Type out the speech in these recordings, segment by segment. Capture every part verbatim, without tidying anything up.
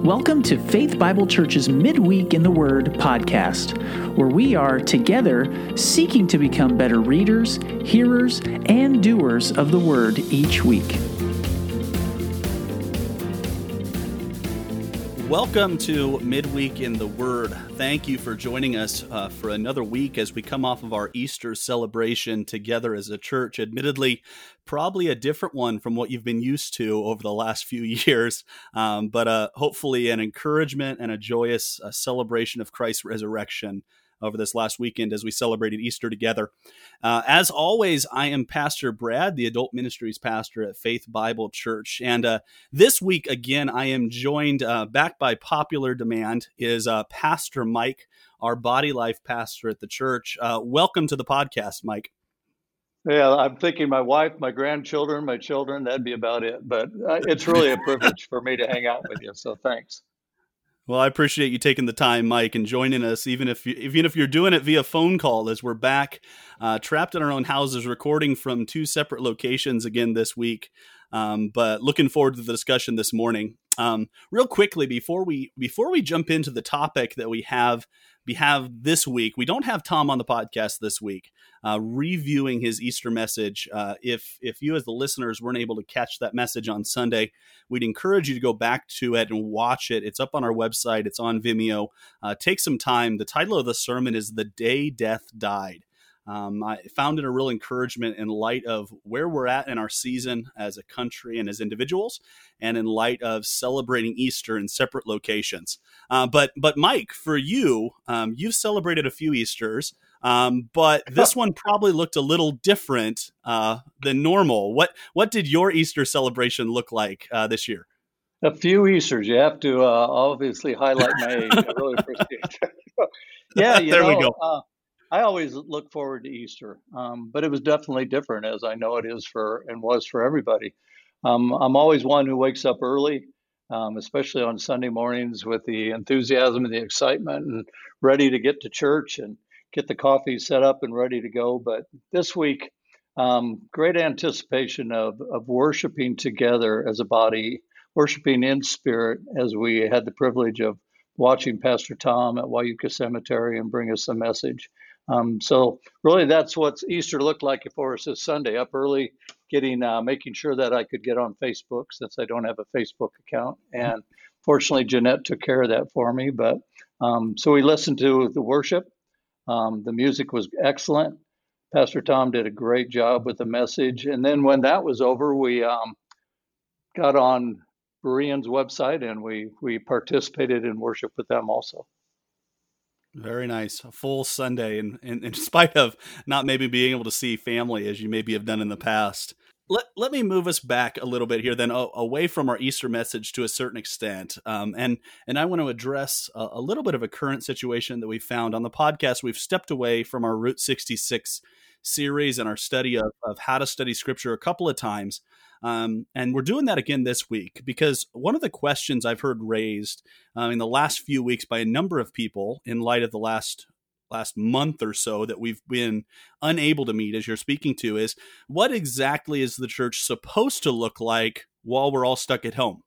Welcome to Faith Bible Church's Midweek in the Word podcast, where we are together seeking to become better readers, hearers, and doers of the Word each week. Welcome to Midweek in the Word. Thank you for joining us uh, for another week as we come off of our Easter celebration together as a church. Admittedly, probably a different one from what you've been used to over the last few years, um, but uh, hopefully an encouragement and a joyous uh, celebration of Christ's resurrection over this last weekend as we celebrated Easter together. Uh, as always, I am Pastor Brad, the Adult Ministries Pastor at Faith Bible Church. And uh, this week, again, I am joined, uh, back by popular demand, is uh, Pastor Mike, our Body Life pastor at the church. Uh, welcome to the podcast, Mike. Yeah, I'm thinking my wife, my grandchildren, my children, that'd be about it. But uh, it's really a privilege for me to hang out with you, so thanks. Well, I appreciate you taking the time, Mike, and joining us, even if you, even if you're doing it via phone call, as we're back uh, trapped in our own houses, recording from two separate locations again this week. Um, but looking forward to the discussion this morning. Um, real quickly, before we before we jump into the topic that we have we have this week, we don't have Tom on the podcast this week, uh, reviewing his Easter message. Uh, if if you as the listeners weren't able to catch that message on Sunday, we'd encourage you to go back to it and watch it. It's up on our website. It's on Vimeo. Uh, take some time. The title of the sermon is "The Day Death Died." Um, I found it a real encouragement in light of where we're at in our season as a country and as individuals, and in light of celebrating Easter in separate locations. Uh, but but Mike, for you, um, you've celebrated a few Easters, um, but this one probably looked a little different uh, than normal. What what did your Easter celebration look like uh, this year? A few Easters. You have to uh, obviously highlight my age. I really appreciate that. Yeah, you there know, we go. Uh, I always look forward to Easter, um, but it was definitely different, as I know it is for and was for everybody. Um, I'm always one who wakes up early, um, especially on Sunday mornings, with the enthusiasm and the excitement and ready to get to church and get the coffee set up and ready to go. But this week, um, great anticipation of, of worshiping together as a body, worshiping in spirit, as we had the privilege of watching Pastor Tom at Waioca Cemetery and bring us a message. Um, so really, that's what Easter looked like for us this Sunday. Up early, getting uh, making sure that I could get on Facebook, since I don't have a Facebook account. And fortunately, Jeanette took care of that for me. But um, so we listened to the worship. Um, the music was excellent. Pastor Tom did a great job with the message. And then when that was over, we um, got on Berean's website and we we participated in worship with them also. Very nice. A full Sunday, and in, in, in spite of not maybe being able to see family as you maybe have done in the past. Let let me move us back a little bit here then, oh, away from our Easter message to a certain extent. Um, and, and I want to address a, a little bit of a current situation that we found on the podcast. We've stepped away from our Route sixty-six series and our study of, of how to study Scripture a couple of times. Um, and we're doing that again this week, because one of the questions I've heard raised uh, in the last few weeks by a number of people, in light of the last last month or so that we've been unable to meet, as you're speaking to, is what exactly is the church supposed to look like while we're all stuck at home?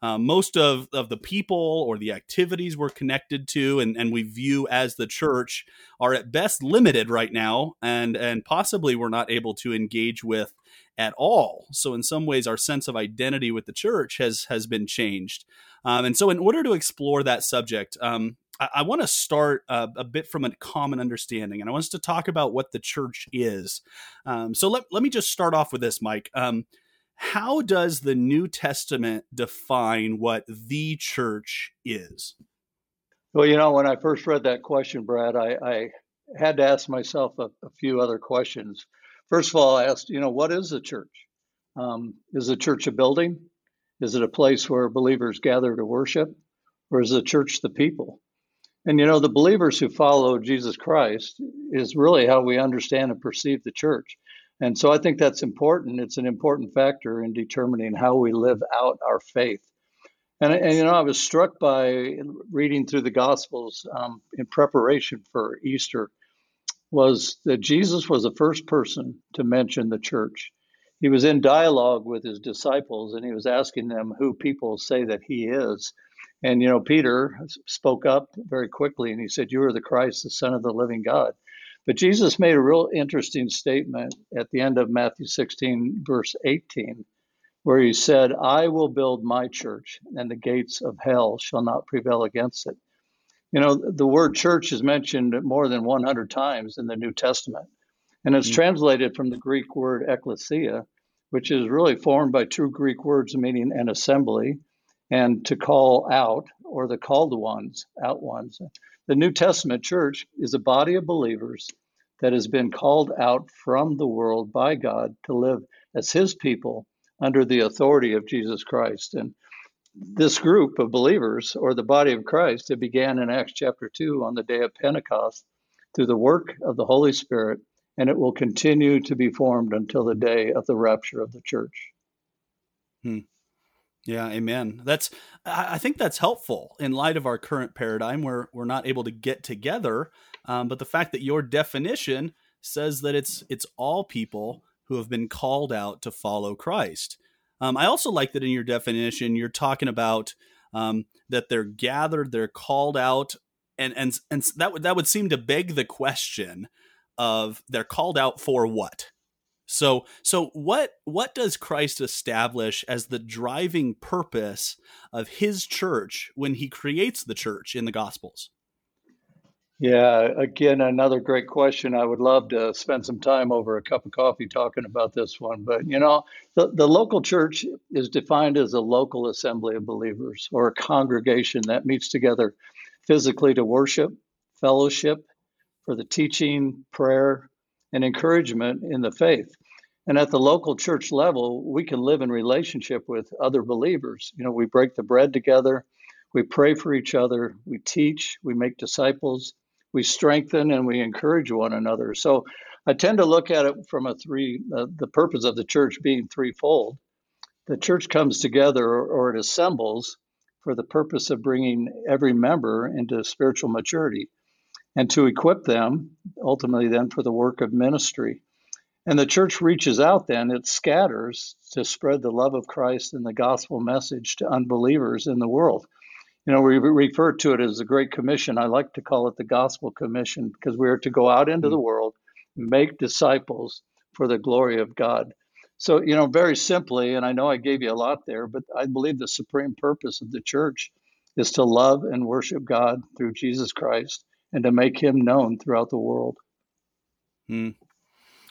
Uh, most of, of the people or the activities we're connected to and, and we view as the church are at best limited right now, and and possibly we're not able to engage with at all. So in some ways, our sense of identity with the church has has been changed. Um, and so in order to explore that subject, um, I, I want to start a, a bit from a common understanding, and I want us to talk about what the church is. Um, so let, let me just start off with this, Mike. Um, how does the New Testament define what the church is? Well, you know, when I first read that question, Brad, I, I had to ask myself a, a few other questions. First of all, I asked, you know, what is the church? Um, is the church a building? Is it a place where believers gather to worship? Or is the church the people? And, you know, the believers who follow Jesus Christ is really how we understand and perceive the church. And so I think that's important. It's an important factor in determining how we live out our faith. And, and you know, I was struck by reading through the Gospels um, in preparation for Easter, was that Jesus was the first person to mention the church. He was in dialogue with his disciples, and he was asking them who people say that he is. And, you know, Peter spoke up very quickly and he said, "You are the Christ, the Son of the living God." But Jesus made a real interesting statement at the end of Matthew sixteen, verse eighteen, where he said, "I will build my church and the gates of hell shall not prevail against it." You know, the word church is mentioned more than one hundred times in the New Testament, and it's mm-hmm. translated from the Greek word ekklesia, which is really formed by two Greek words meaning an assembly and to call out, or the called ones, out ones. The New Testament church is a body of believers that has been called out from the world by God to live as his people under the authority of Jesus Christ. And this group of believers, or the body of Christ, it began in Acts chapter two on the day of Pentecost through the work of the Holy Spirit, and it will continue to be formed until the day of the rapture of the church. Hmm. Yeah, amen. That's I think that's helpful in light of our current paradigm where we're not able to get together. Um, but the fact that your definition says that it's it's all people who have been called out to follow Christ. Um, I also like that in your definition, you're talking about um, that they're gathered, they're called out, and and and that would that would seem to beg the question of they're called out for what? So, so what what does Christ establish as the driving purpose of his church when he creates the church in the Gospels? Yeah, again, another great question. I would love to spend some time over a cup of coffee talking about this one. But, you know, the, the local church is defined as a local assembly of believers, or a congregation that meets together physically to worship, fellowship, for the teaching, prayer, and encouragement in the faith. And at the local church level, we can live in relationship with other believers. You know, we break the bread together, we pray for each other, we teach, we make disciples, we strengthen, and we encourage one another. So I tend to look at it from a three, uh, the purpose of the church being threefold. The church comes together, or it assembles, for the purpose of bringing every member into spiritual maturity, and to equip them, ultimately then, for the work of ministry. And the church reaches out then, it scatters to spread the love of Christ and the gospel message to unbelievers in the world. You know, we refer to it as the Great Commission. I like to call it the Gospel Commission, because we are to go out into the world, make disciples for the glory of God. So, you know, very simply, and I know I gave you a lot there, but I believe the supreme purpose of the church is to love and worship God through Jesus Christ, and to make him known throughout the world. Hmm.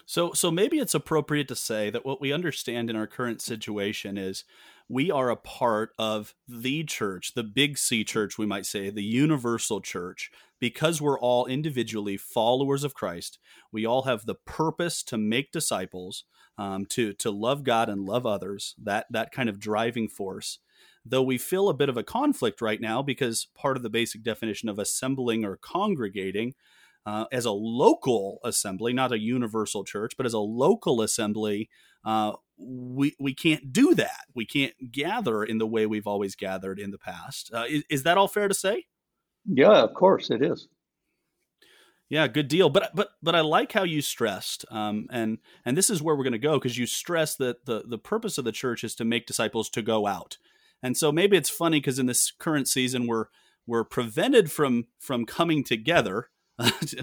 So so maybe it's appropriate to say that what we understand in our current situation is we are a part of the church, the big C church, we might say, the universal church, because we're all individually followers of Christ. We all have the purpose to make disciples, um, to, to love God and love others, that, that kind of driving force. Though we feel a bit of a conflict right now because part of the basic definition of assembling or congregating uh, as a local assembly, not a universal church, but as a local assembly, uh, we we can't do that. We can't gather in the way we've always gathered in the past. Uh, is, is that all fair to say? Yeah, of course it is. Yeah, good deal. But but but I like how you stressed, um, and and this is where we're going to go, because you stressed that the, the purpose of the church is to make disciples, to go out. And so maybe it's funny because in this current season, we're we're prevented from from coming together,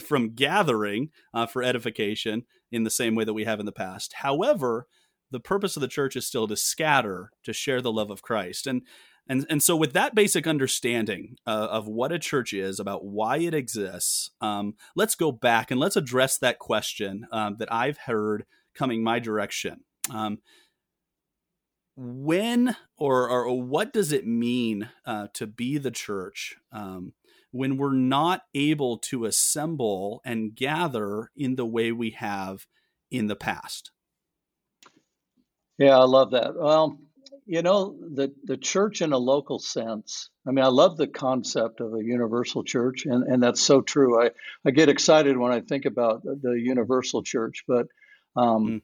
from gathering uh, for edification in the same way that we have in the past. However, the purpose of the church is still to scatter, to share the love of Christ. And and and so with that basic understanding uh, of what a church is, about why it exists, um, let's go back and let's address that question um, that I've heard coming my direction. Um When or, or what does it mean uh, to be the church um, when we're not able to assemble and gather in the way we have in the past? Yeah, I love that. Well, you know, the, the church in a local sense. I mean, I love the concept of a universal church, and, and that's so true. I, I get excited when I think about the universal church, but um mm.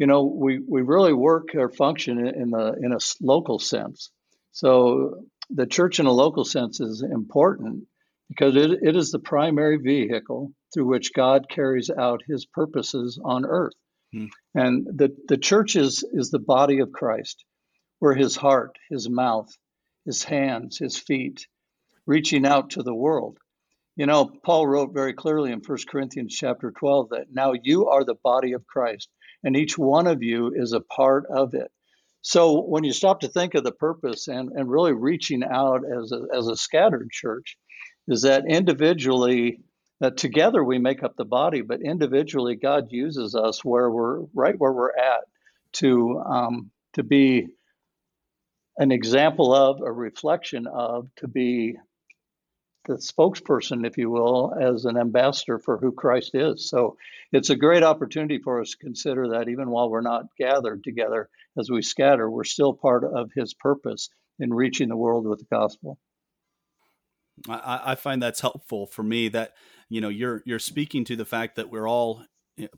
You know, we, we really work or function in the in a local sense. So the church in a local sense is important because it, it is the primary vehicle through which God carries out his purposes on earth. Hmm. And the, the church is, is the body of Christ. We're his heart, his mouth, his hands, his feet, reaching out to the world. You know, Paul wrote very clearly in First Corinthians chapter twelve that now you are the body of Christ, and each one of you is a part of it. So when you stop to think of the purpose and, and really reaching out as a, as a scattered church, is that individually, uh, together we make up the body, but individually God uses us where we're right where we're at to um, to be an example of, a reflection of, to be the spokesperson, if you will, as an ambassador for who Christ is. So it's a great opportunity for us to consider that even while we're not gathered together as we scatter, we're still part of his purpose in reaching the world with the gospel. I, I find that's helpful for me that, you know, you're you're speaking to the fact that we're all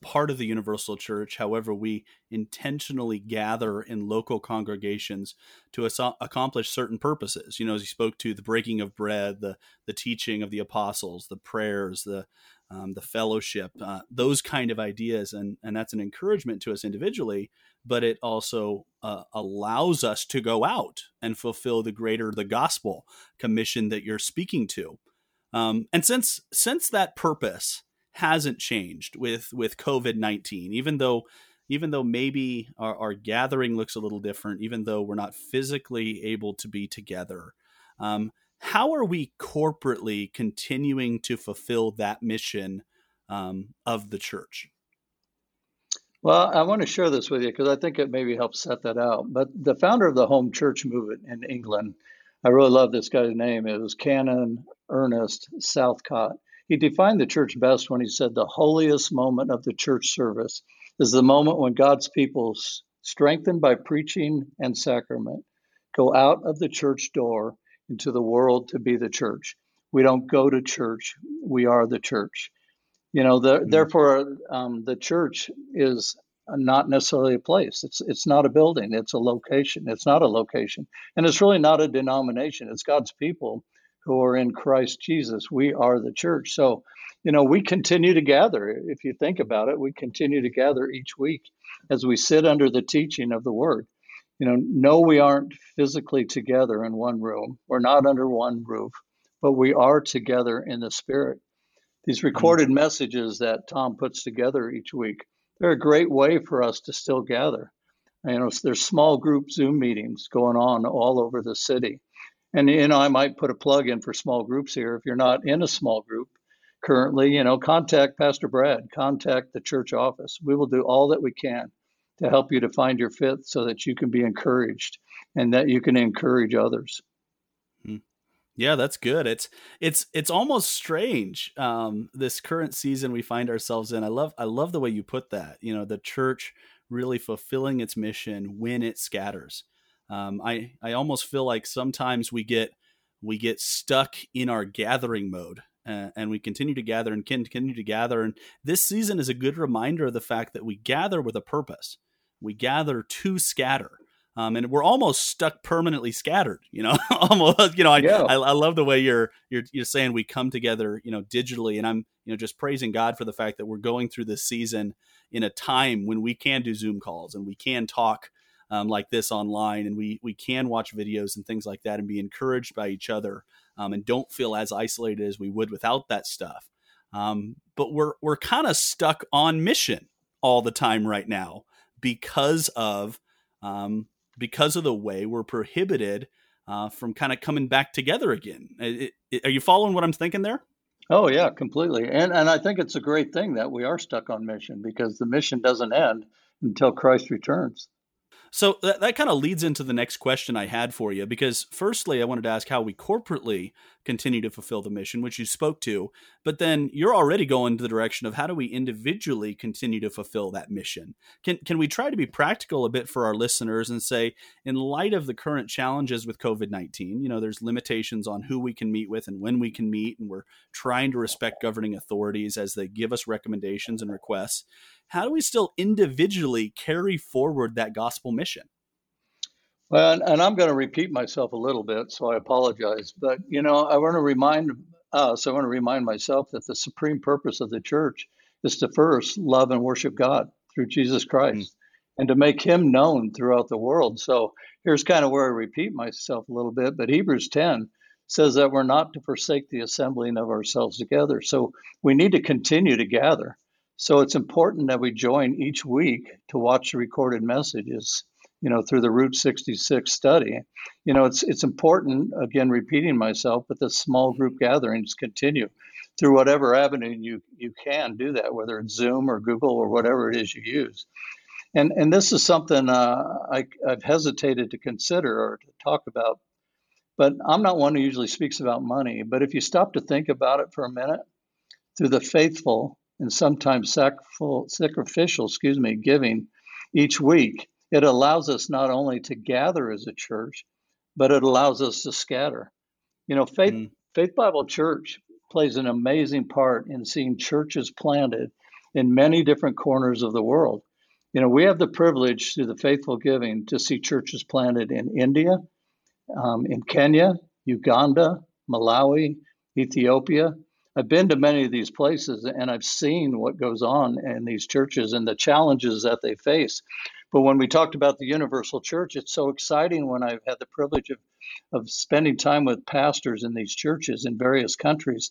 part of the universal church. However, we intentionally gather in local congregations to as- accomplish certain purposes. You know, as you spoke to the breaking of bread, the the teaching of the apostles, the prayers, the um, the fellowship, uh, those kind of ideas. And, and that's an encouragement to us individually, but it also uh, allows us to go out and fulfill the greater, the gospel commission that you're speaking to. Um, and since since that purpose hasn't changed with, with COVID nineteen, even though, even though maybe our, our gathering looks a little different, even though we're not physically able to be together. Um, how are we corporately continuing to fulfill that mission um, of the church? Well, I want to share this with you because I think it maybe helps set that out. But the founder of the home church movement in England, I really love this guy's name. It was Canon Ernest Southcott. He defined the church best when he said the holiest moment of the church service is the moment when God's people, strengthened by preaching and sacrament, go out of the church door into the world to be the church. We don't go to church. We are the church. You know, the, mm-hmm. therefore, um, the church is not necessarily a place. It's it's not a building. It's a location. It's not a location. And it's really not a denomination. It's God's people who are in Christ Jesus. We are the church. So, you know, we continue to gather. If you think about it, we continue to gather each week as we sit under the teaching of the word. You know, no, we aren't physically together in one room. We're not under one roof, but we are together in the spirit. These recorded mm-hmm. messages that Tom puts together each week, they're a great way for us to still gather. You know, there's small group Zoom meetings going on all over the city. And, you know, I might put a plug in for small groups here. If you're not in a small group currently, you know, contact Pastor Brad, contact the church office. We will do all that we can to help you to find your fit so that you can be encouraged and that you can encourage others. Yeah, that's good. It's, it's, it's almost strange. Um, this current season we find ourselves in. I love, I love the way you put that, you know, the church really fulfilling its mission when it scatters. Um, I, I almost feel like sometimes we get, we get stuck in our gathering mode uh, and we continue to gather and continue to gather. And this season is a good reminder of the fact that we gather with a purpose. We gather to scatter. Um, and we're almost stuck permanently scattered, you know, almost, you know, I, yeah. I, I love the way you're, you're, you're saying we come together, you know, digitally. And I'm, you know, just praising God for the fact that we're going through this season in a time when we can do Zoom calls and we can talk Um, like this online, and we we can watch videos and things like that and be encouraged by each other um, and don't feel as isolated as we would without that stuff. Um, but we're we're kind of stuck on mission all the time right now because of um, because of the way we're prohibited uh, from kind of coming back together again. It, it, are you following what I'm thinking there? Oh, yeah, completely. And and I think it's a great thing that we are stuck on mission because the mission doesn't end until Christ returns. So that, that kind of leads into the next question I had for you, because firstly, I wanted to ask how we corporately continue to fulfill the mission, which you spoke to, but then you're already going to the direction of how do we individually continue to fulfill that mission? Can can we try to be practical a bit for our listeners and say, in light of the current challenges with COVID nineteen, you know, there's limitations on who we can meet with and when we can meet, and we're trying to respect governing authorities as they give us recommendations and requests. How do we still individually carry forward that gospel mission? Well, and, and I'm going to repeat myself a little bit, so I apologize. But, you know, I want to remind us, I want to remind myself that the supreme purpose of the church is to first love and worship God through Jesus Christ. Mm-hmm. and to make him known throughout the world. So here's kind of where I repeat myself a little bit, but Hebrews ten says that we're not to forsake the assembling of ourselves together. So we need to continue to gather. So it's important that we join each week to watch the recorded messages, you know, through the Route sixty-six study. You know, it's it's important, again, repeating myself, but the small group gatherings continue through whatever avenue you, you can do that, whether it's Zoom or Google or whatever it is you use. And and this is something uh, I, I've hesitated to consider or to talk about, but I'm not one who usually speaks about money. But if you stop to think about it for a minute, through the faithful and sometimes sacrificial, excuse me, giving each week, it allows us not only to gather as a church, but it allows us to scatter. You know, Faith, mm. Faith Bible Church plays an amazing part in seeing churches planted in many different corners of the world. You know, we have the privilege through the faithful giving to see churches planted in India, um, in Kenya, Uganda, Malawi, Ethiopia. I've been to many of these places and I've seen what goes on in these churches and the challenges that they face. But when we talked about the universal church, it's so exciting when I've had the privilege of, of spending time with pastors in these churches in various countries,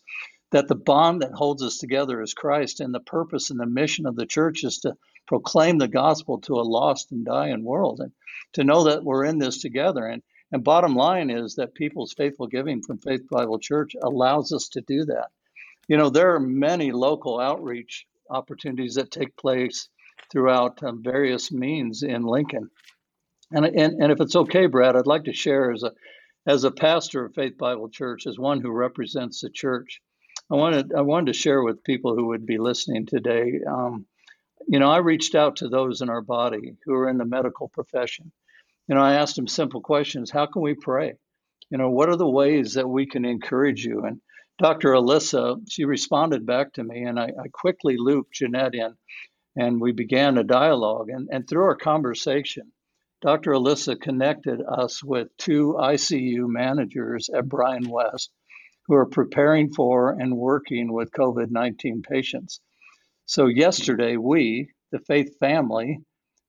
that the bond that holds us together is Christ, and the purpose and the mission of the church is to proclaim the gospel to a lost and dying world, and to know that we're in this together. And, and bottom line is that people's faithful giving from Faith Bible Church allows us to do that. You know, there are many local outreach opportunities that take place throughout um, various means in Lincoln. And, and and if it's okay, Brad, I'd like to share as a as a pastor of Faith Bible Church, as one who represents the church, I wanted I wanted to share with people who would be listening today. Um, you know, I reached out to those in our body who are in the medical profession. You know, I asked them simple questions. How can we pray? You know, what are the ways that we can encourage you? And Doctor Alyssa, she responded back to me, and I, I quickly looped Jeanette in. And we began a dialogue, and, and through our conversation, Doctor Alyssa connected us with two I C U managers at Bryan West who are preparing for and working with COVID nineteen patients. So yesterday, we, the Faith family,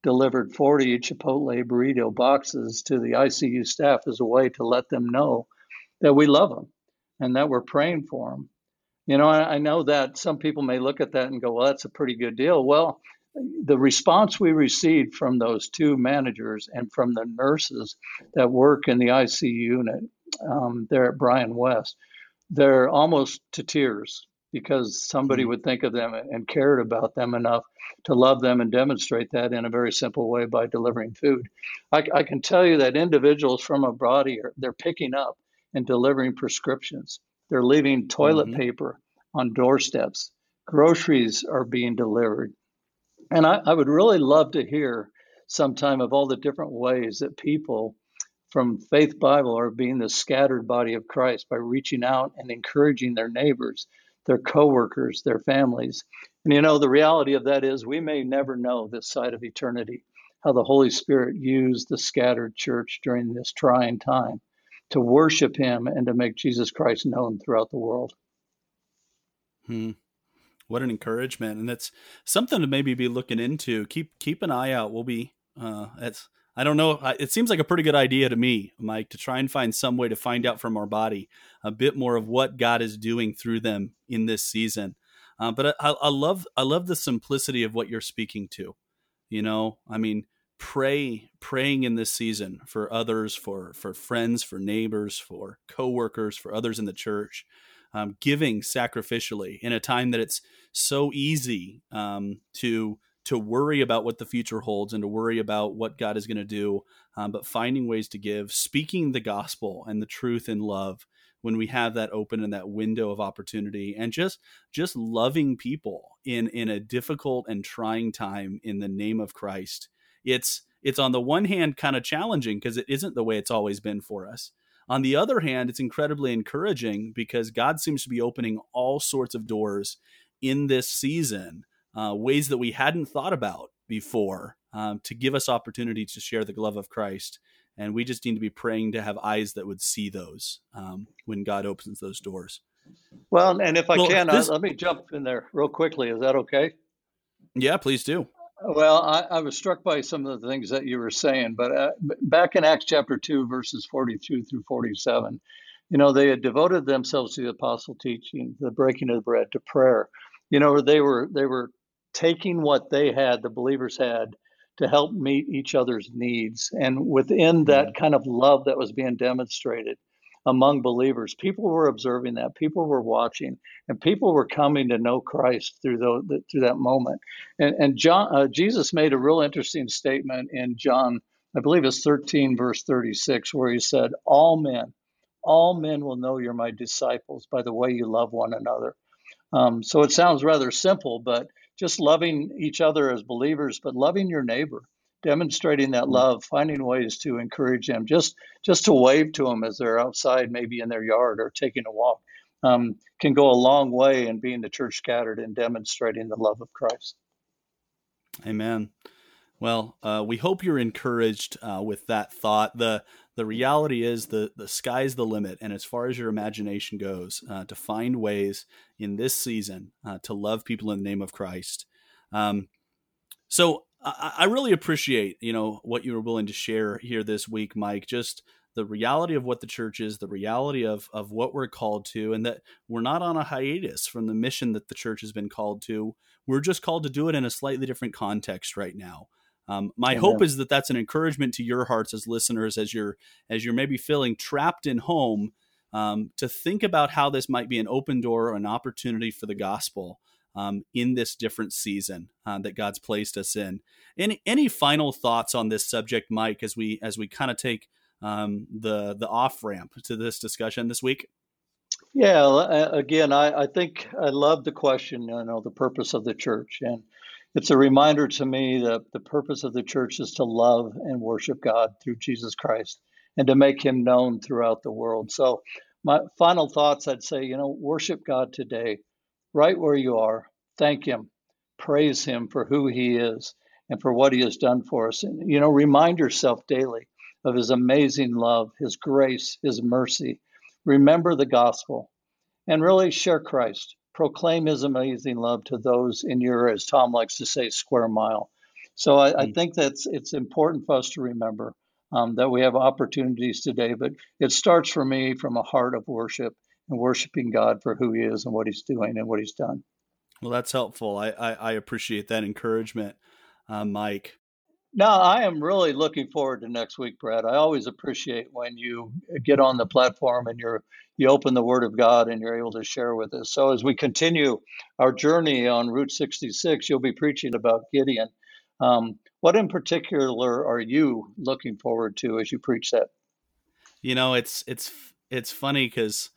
delivered forty Chipotle burrito boxes to the I C U staff as a way to let them know that we love them and that we're praying for them. You know, I know that some people may look at that and go, well, that's a pretty good deal. Well, the response we received from those two managers and from the nurses that work in the I C U unit um, there at Bryan West, they're almost to tears because somebody would think of them and cared about them enough to love them and demonstrate that in a very simple way by delivering food. I, I can tell you that individuals from a body, are, they're picking up and delivering prescriptions. They're leaving toilet mm-hmm. paper on doorsteps. Groceries are being delivered. And I, I would really love to hear sometime of all the different ways that people from Faith Bible are being the scattered body of Christ by reaching out and encouraging their neighbors, their coworkers, their families. And, you know, the reality of that is we may never know this side of eternity, how the Holy Spirit used the scattered church during this trying time to worship him and to make Jesus Christ known throughout the world. Hmm. What an encouragement. And that's something to maybe be looking into. Keep, keep an eye out. We'll be, uh, it's, I don't know. It seems like a pretty good idea to me, Mike, to try and find some way to find out from our body a bit more of what God is doing through them in this season. Uh, but I, I love, I love the simplicity of what you're speaking to, you know, I mean, Pray, praying in this season for others, for, for friends, for neighbors, for coworkers, for others in the church, um, giving sacrificially in a time that it's so easy um, to to worry about what the future holds and to worry about what God is going to do, um, but finding ways to give, speaking the gospel and the truth in love when we have that open and that window of opportunity, and just just loving people in in a difficult and trying time in the name of Christ. It's it's on the one hand kind of challenging because it isn't the way it's always been for us. On the other hand, it's incredibly encouraging because God seems to be opening all sorts of doors in this season, uh, ways that we hadn't thought about before, um, to give us opportunity to share the love of Christ. And we just need to be praying to have eyes that would see those um, when God opens those doors. Well, and if I well, can, this... I, let me jump in there real quickly. Is that okay? Yeah, please do. Well, I, I was struck by some of the things that you were saying, but uh, back in Acts chapter two, verses forty-two through forty-seven, you know, they had devoted themselves to the apostle teaching, the breaking of the bread, to prayer. You know, they were they were taking what they had, the believers had, to help meet each other's needs. And within that yeah. kind of love that was being demonstrated among believers, people were observing that, people were watching, and people were coming to know Christ through those, through that moment. And, and John, uh, Jesus made a real interesting statement in John, I believe it's thirteen, verse thirty-six, where he said, all men, all men will know you're my disciples by the way you love one another. Um, so it sounds rather simple, but just loving each other as believers, but loving your neighbor, demonstrating that love, finding ways to encourage them, just just to wave to them as they're outside, maybe in their yard or taking a walk, um, can go a long way in being the church scattered and demonstrating the love of Christ. Amen. Well, uh, we hope you're encouraged uh, with that thought. The The reality is the, the sky's the limit. And as far as your imagination goes, uh, to find ways in this season uh, to love people in the name of Christ. Um, so I, I really appreciate, you know, what you were willing to share here this week, Mike, just the reality of what the church is, the reality of, of what we're called to, and that we're not on a hiatus from the mission that the church has been called to. We're just called to do it in a slightly different context right now. Um, my Amen. Hope is that that's an encouragement to your hearts as listeners, as you're as you're maybe feeling trapped in home, um, to think about how this might be an open door or an opportunity for the gospel um, in this different season uh, that God's placed us in. Any any final thoughts on this subject, Mike, as we as we kind of take um, the the off ramp to this discussion this week? Yeah, again, I, I think I love the question, you know, the purpose of the church, and it's a reminder to me that the purpose of the church is to love and worship God through Jesus Christ and to make him known throughout the world. So my final thoughts, I'd say, you know, worship God today, right where you are. Thank him. Praise him for who he is and for what he has done for us. And, you know, remind yourself daily of his amazing love, his grace, his mercy. Remember the gospel and really share Christ. Proclaim his amazing love to those in your, as Tom likes to say, square mile. So I, mm-hmm. I think that's it's important for us to remember um, that we have opportunities today, but it starts for me from a heart of worship and worshiping God for who he is and what he's doing and what he's done. Well, that's helpful. I, I, I appreciate that encouragement, uh, Mike. No, I am really looking forward to next week, Brad. I always appreciate when you get on the platform and you're you open the Word of God and you're able to share with us. So as we continue our journey on Route sixty-six, you'll be preaching about Gideon. Um, what in particular are you looking forward to as you preach that? You know, it's it's it's funny because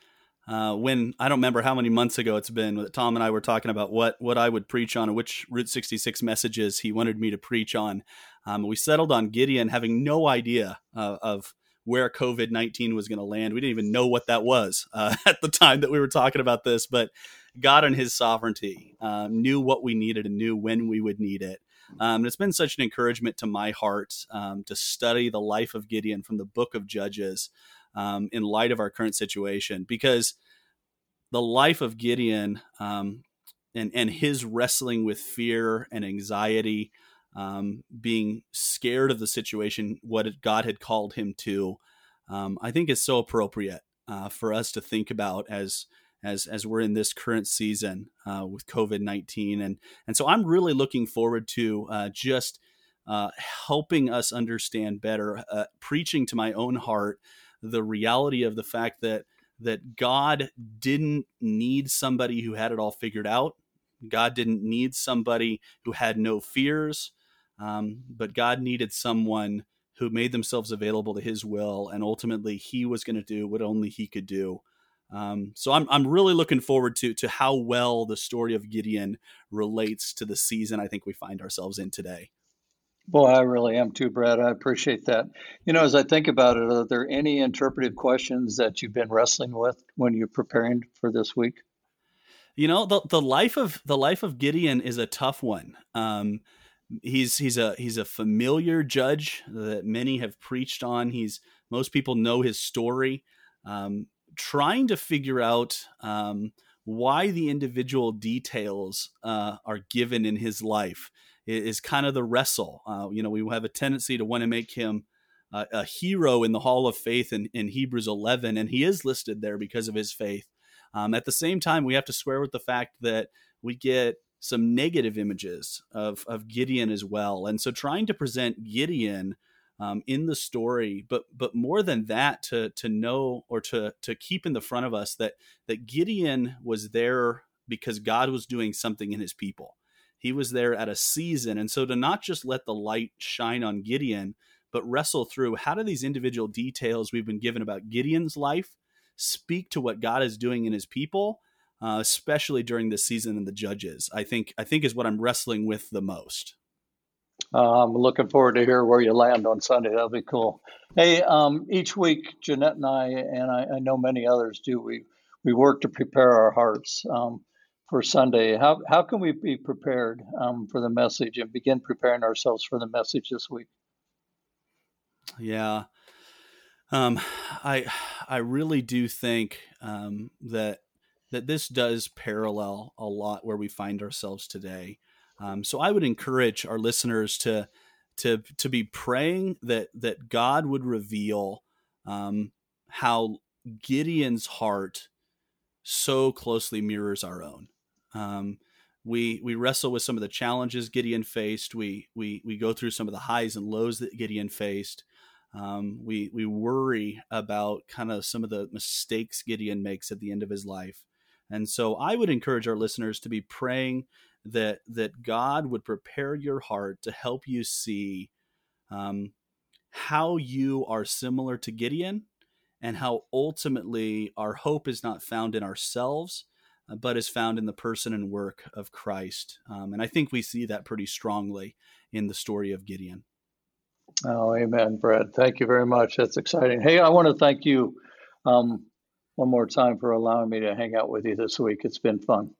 uh, when I don't remember how many months ago it's been that Tom and I were talking about what what I would preach on and which Route sixty-six messages he wanted me to preach on. Um, we settled on Gideon, having no idea uh, of where covid nineteen was going to land. We didn't even know what that was uh, at the time that we were talking about this, but God in his sovereignty uh, knew what we needed and knew when we would need it. Um, and it's been such an encouragement to my heart um, to study the life of Gideon from the book of Judges um, in light of our current situation, because the life of Gideon um, and, and his wrestling with fear and anxiety, Um, being scared of the situation, what God had called him to, um, I think is so appropriate uh, for us to think about as as as we're in this current season uh, with covid nineteen, and and so I'm really looking forward to uh, just uh, helping us understand better, uh, preaching to my own heart the reality of the fact that that God didn't need somebody who had it all figured out. God didn't need somebody who had no fears. Um, but God needed someone who made themselves available to his will, and ultimately he was going to do what only he could do. Um, so I'm I'm really looking forward to to how well the story of Gideon relates to the season I think we find ourselves in today. Boy, I really am too, Brad. I appreciate that. You know, as I think about it, are there any interpretive questions that you've been wrestling with when you're preparing for this week? You know, the the life of the life of Gideon is a tough one. Um, He's he's a he's a familiar judge that many have preached on. He's most people know his story. Um, trying to figure out um, why the individual details uh, are given in his life is kind of the wrestle. Uh, you know, we have a tendency to want to make him uh, a hero in the Hall of Faith in, in Hebrews eleven, and he is listed there because of his faith. Um, at the same time, we have to square with the fact that we get some negative images of, of Gideon as well. And so trying to present Gideon um, in the story, but but more than that, to to know or to to keep in the front of us that that Gideon was there because God was doing something in his people. He was there at a season. And so to not just let the light shine on Gideon, but wrestle through how do these individual details we've been given about Gideon's life speak to what God is doing in his people, uh, especially during this season in the Judges, I think, I think is what I'm wrestling with the most. Uh, I'm looking forward to hear where you land on Sunday. That'll be cool. Hey, um, each week, Jeanette and I, and I, I know many others do, we, we work to prepare our hearts um, for Sunday. How, how can we be prepared um, for the message and begin preparing ourselves for the message this week? Yeah. Um, I I really do think um, that that this does parallel a lot where we find ourselves today. Um, so I would encourage our listeners to to to be praying that that God would reveal um, how Gideon's heart so closely mirrors our own. Um, we we wrestle with some of the challenges Gideon faced. We we we go through some of the highs and lows that Gideon faced. Um, we, we worry about kind of some of the mistakes Gideon makes at the end of his life. And so I would encourage our listeners to be praying that, that God would prepare your heart to help you see, um, how you are similar to Gideon and how ultimately our hope is not found in ourselves, but is found in the person and work of Christ. Um, and I think we see that pretty strongly in the story of Gideon. Oh, amen, Brad. Thank you very much. That's exciting. Hey, I want to thank you um, one more time for allowing me to hang out with you this week. It's been fun.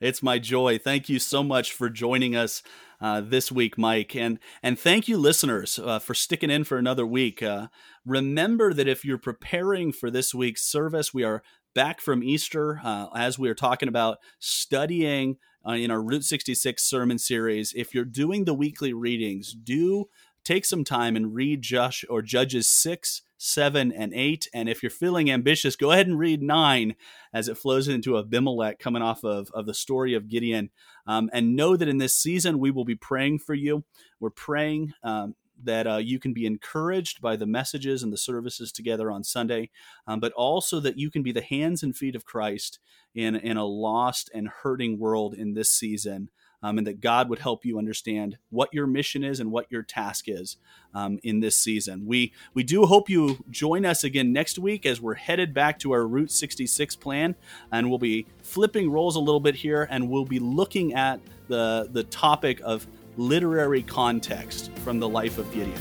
It's my joy. Thank you so much for joining us uh, this week, Mike. And and thank you, listeners, uh, for sticking in for another week. Uh, remember that if you're preparing for this week's service, we are back from Easter uh, as we are talking about studying uh, in our Route sixty-six sermon series. If you're doing the weekly readings, do take some time and read Josh or Judges six, seven, and eight. And if you're feeling ambitious, go ahead and read nine as it flows into Abimelech coming off of, of the story of Gideon. Um, and know that in this season, we will be praying for you. We're praying um, that uh, you can be encouraged by the messages and the services together on Sunday, um, but also that you can be the hands and feet of Christ in, in a lost and hurting world in this season. Um, and that God would help you understand what your mission is and what your task is um, in this season. We we do hope you join us again next week as we're headed back to our Route sixty-six plan, and we'll be flipping roles a little bit here, and we'll be looking at the, the topic of literary context from the life of Gideon.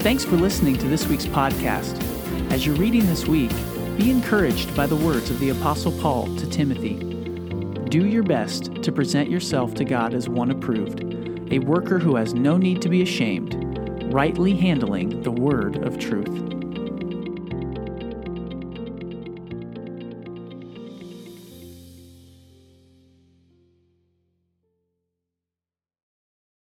Thanks for listening to this week's podcast. As you're reading this week, be encouraged by the words of the Apostle Paul to Timothy. Do your best to present yourself to God as one approved, a worker who has no need to be ashamed, rightly handling the word of truth.